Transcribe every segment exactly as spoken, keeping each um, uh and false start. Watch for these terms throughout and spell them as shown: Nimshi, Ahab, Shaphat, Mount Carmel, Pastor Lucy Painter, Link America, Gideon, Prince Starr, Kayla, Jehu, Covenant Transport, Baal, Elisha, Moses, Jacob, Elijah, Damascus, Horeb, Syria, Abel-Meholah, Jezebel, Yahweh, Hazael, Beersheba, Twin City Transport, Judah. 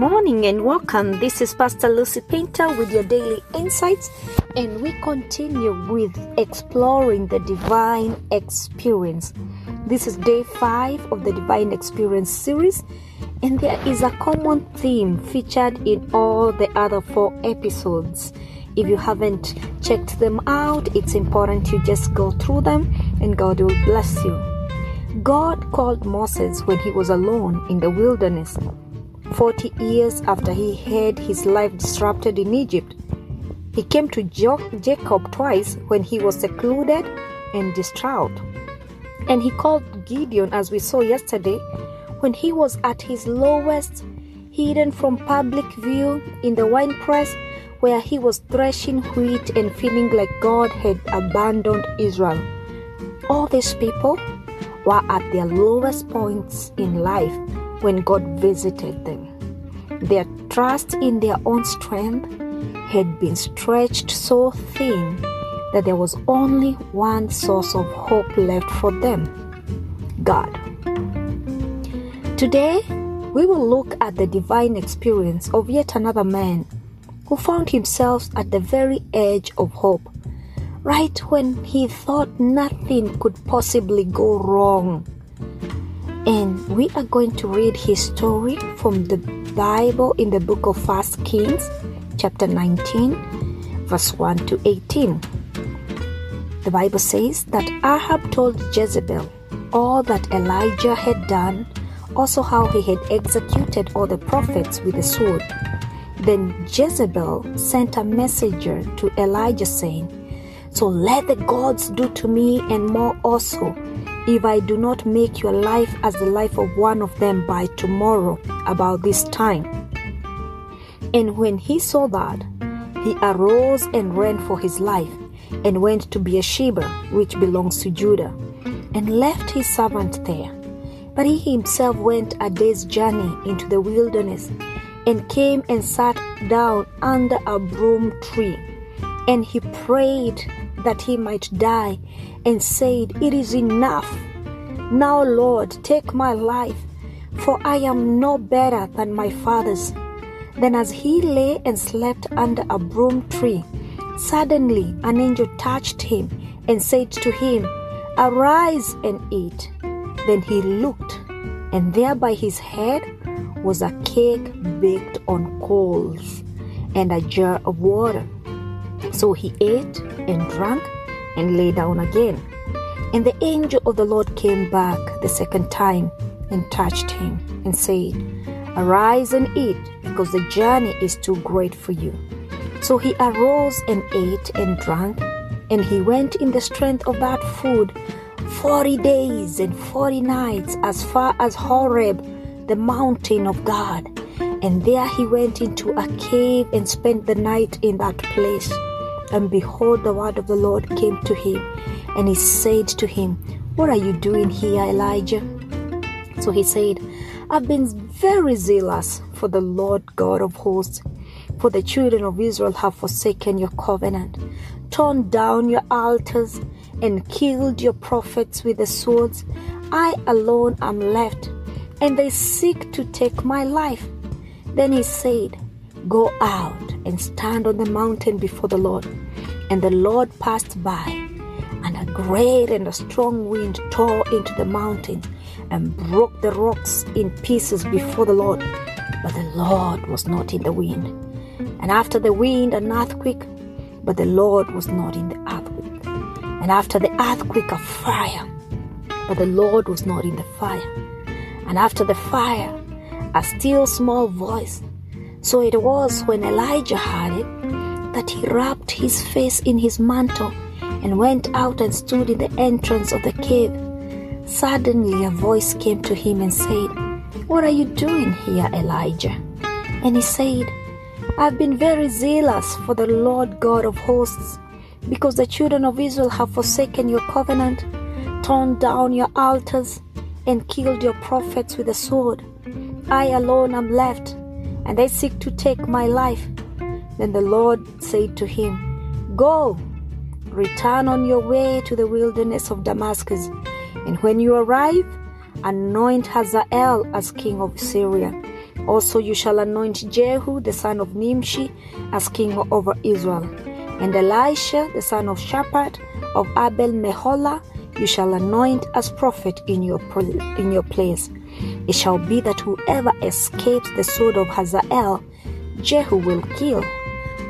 morning and welcome. This is Pastor Lucy Painter with your daily insights, and we continue with exploring the divine experience. This is day five of the divine experience series, and there is a common theme featured in all the other four episodes. If you haven't checked them out, it's important you just go through them, and God will bless you. God called Moses when he was alone in the wilderness. Forty years after he had his life disrupted in Egypt, he came to Jacob twice when he was secluded and distraught. And he called Gideon, as we saw yesterday, when he was at his lowest, hidden from public view in the winepress where he was threshing wheat and feeling like God had abandoned Israel. All these people were at their lowest points in life when God visited them. Their trust in their own strength had been stretched so thin that there was only one source of hope left for them: God. Today, we will look at the divine experience of yet another man who found himself at the very edge of hope, right when he thought nothing could possibly go wrong. And we are going to read his story from the Bible in the book of First Kings, chapter nineteen, verse one to eighteen. The Bible says that Ahab told Jezebel all that Elijah had done, also how he had executed all the prophets with a sword. Then Jezebel sent a messenger to Elijah saying, "So let the gods do to me and more also, if I do not make your life as the life of one of them by tomorrow about this time." And when he saw that, he arose and ran for his life, and went to Beersheba, which belongs to Judah, and left his servant there. But he himself went a day's journey into the wilderness, and came and sat down under a broom tree. And he prayed that he might die, and said, "It is enough. Now, Lord, take my life, for I am no better than my fathers." Then as he lay and slept under a broom tree, suddenly an angel touched him and said to him, "Arise and eat." Then he looked, and there by his head was a cake baked on coals and a jar of water. So he ate and drank and lay down again. And the angel of the Lord came back the second time and touched him and said, "Arise and eat, because the journey is too great for you." So he arose and ate and drank, and he went in the strength of that food forty days and forty nights as far as Horeb, the mountain of God. And there he went into a cave and spent the night in that place. And behold, the word of the Lord came to him, and he said to him, "What are you doing here, Elijah?" So he said, "I've been very zealous for the Lord God of hosts, for the children of Israel have forsaken your covenant, torn down your altars, and killed your prophets with the swords. I alone am left, and they seek to take my life." Then he said, "Go out and stand on the mountain before the Lord." And the Lord passed by, and a great and a strong wind tore into the mountain and broke the rocks in pieces before the Lord. But the Lord was not in the wind. And after the wind, an earthquake, but the Lord was not in the earthquake. And after the earthquake, a fire, but the Lord was not in the fire. And after the fire, a still small voice. So it was when Elijah heard it that he wrapped his face in his mantle and went out and stood in the entrance of the cave. Suddenly a voice came to him and said, "What are you doing here, Elijah?" And he said, "I've been very zealous for the Lord God of hosts, because the children of Israel have forsaken your covenant, torn down your altars, and killed your prophets with the sword. I alone am left, and they seek to take my life." Then the Lord said to him, "Go, return on your way to the wilderness of Damascus, and when you arrive, anoint Hazael as king of Syria, Also you shall anoint Jehu the son of Nimshi as king over Israel, and Elisha the son of Shaphat of Abel-Meholah you shall anoint as prophet in your in your place. It shall be that whoever escapes the sword of Hazael, Jehu will kill.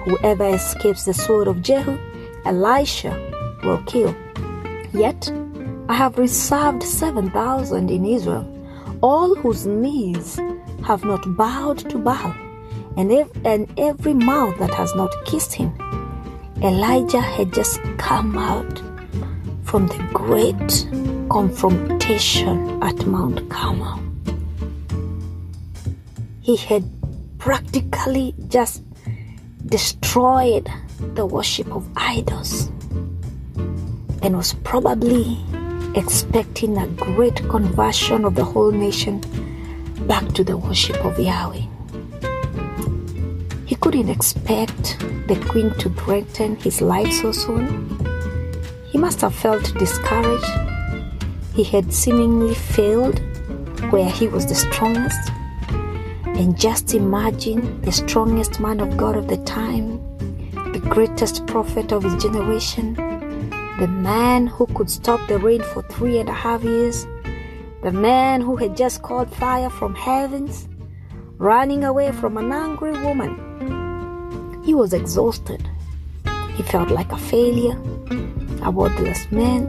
Whoever escapes the sword of Jehu, Elisha will kill. Yet I have reserved seven thousand in Israel, all whose knees have not bowed to Baal, and, ev- and every mouth that has not kissed him. Elijah had just come out from the great confrontation at Mount Carmel. He had practically just destroyed the worship of idols and was probably expecting a great conversion of the whole nation back to the worship of Yahweh. He couldn't expect the queen to threaten his life so soon. He must have felt discouraged. He had seemingly failed where he was the strongest. And just imagine the strongest man of God of the time, the greatest prophet of his generation, the man who could stop the rain for three and a half years, the man who had just called fire from heavens, running away from an angry woman. He was exhausted. He felt like a failure, a worthless man,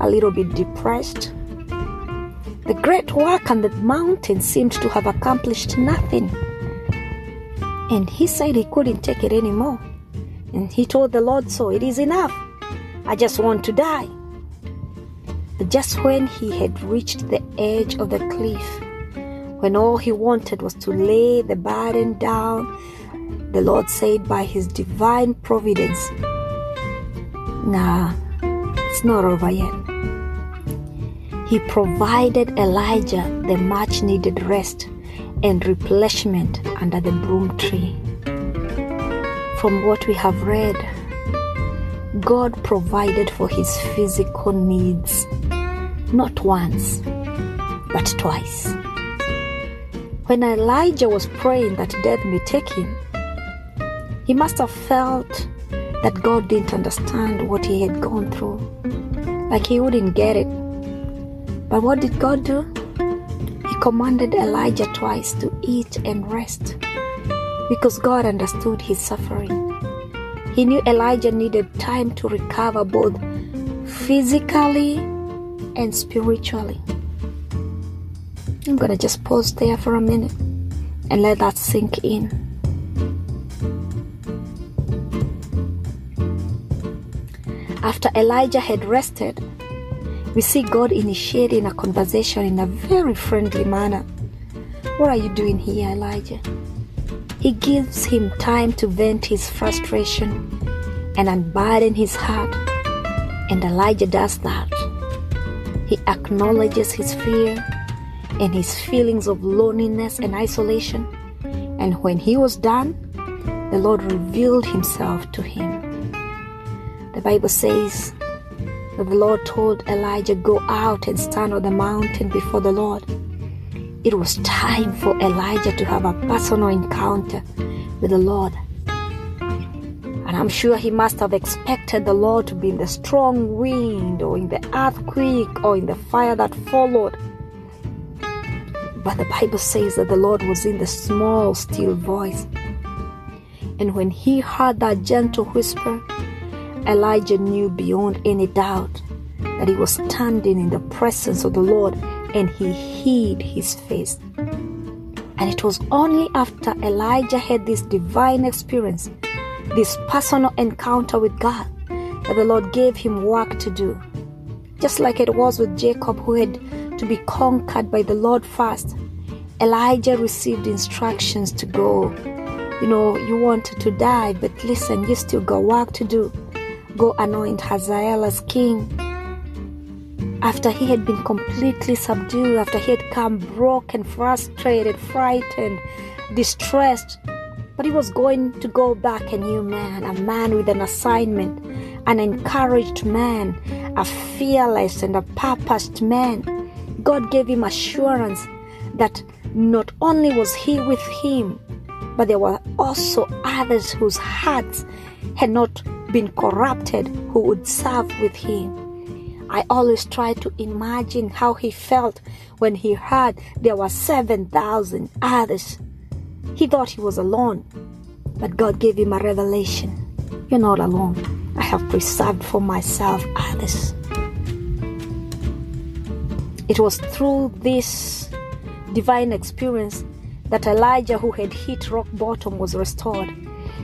a little bit depressed. The great work on the mountain seemed to have accomplished nothing. And he said he couldn't take it anymore. And he told the Lord, so it is enough. I just want to die. But just when he had reached the edge of the cliff, when all he wanted was to lay the burden down, the Lord said by his divine providence, nah, it's not over yet. He provided Elijah the much needed rest and replenishment under the broom tree. From what we have read, God provided for his physical needs, not once, but twice. When Elijah was praying that death may take him, he must have felt that God didn't understand what he had gone through, like he wouldn't get it. But what did God do? He commanded Elijah twice to eat and rest, because God understood his suffering. He knew Elijah needed time to recover both physically and spiritually. I'm going to just pause there for a minute and let that sink in. After Elijah had rested, we see God initiating a conversation in a very friendly manner. What are you doing here, Elijah? He gives him time to vent his frustration and unburden his heart, and Elijah does that. He acknowledges his fear and his feelings of loneliness and isolation, and when he was done, the Lord revealed himself to him. The Bible says that the Lord told Elijah, go out and stand on the mountain before the Lord. It was time for Elijah to have a personal encounter with the Lord. And I'm sure he must have expected the Lord to be in the strong wind or in the earthquake or in the fire that followed. But the Bible says that the Lord was in the small, still voice. And when he heard that gentle whisper, Elijah knew beyond any doubt that he was standing in the presence of the Lord, and he hid his face. And it was only after Elijah had this divine experience, this personal encounter with God, that the Lord gave him work to do. Just like it was with Jacob, who had to be conquered by the Lord first, Elijah received instructions to go. You know, you wanted to die, but listen, you still got work to do. Go anoint Hazael as king. After he had been completely subdued, after he had come broken, frustrated, frightened, distressed, but he was going to go back a new man, a man with an assignment, an encouraged man, a fearless and a purposed man. God gave him assurance that Not only was he with him, but there were also others whose hearts had not been corrupted who would serve with him. I always try to imagine how he felt when he heard there were seven thousand others. He thought he was alone, but God gave him a revelation. You're not alone. I have preserved for myself others. It was through this divine experience that Elijah, who had hit rock bottom, was restored.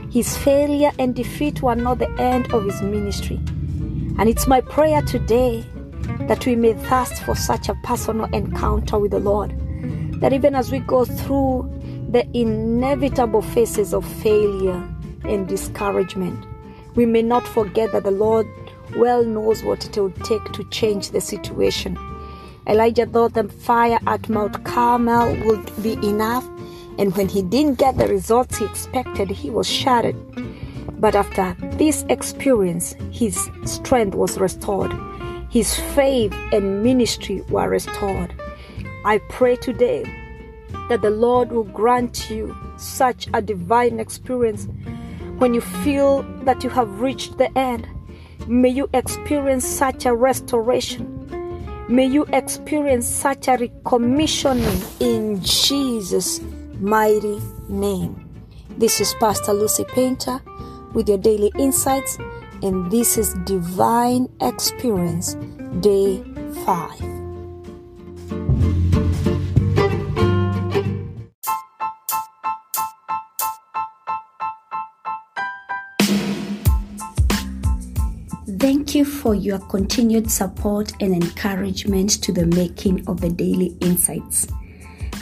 His failure and defeat were not the end of his ministry. And it's my prayer today that we may thirst for such a personal encounter with the Lord, that even as we go through the inevitable phases of failure and discouragement, we may not forget that the Lord well knows what it will take to change the situation. Elijah thought the fire at Mount Carmel would be enough, and when he didn't get the results he expected, he was shattered. But after this experience, his strength was restored. His faith and ministry were restored. I pray today that the Lord will grant you such a divine experience. When you feel that you have reached the end, may you experience such a restoration. May you experience such a recommissioning in Jesus' mighty name. This is Pastor Lucy Painter with your daily insights, and this is Divine Experience Day five. Thank you for your continued support and encouragement to the making of the Daily Insights,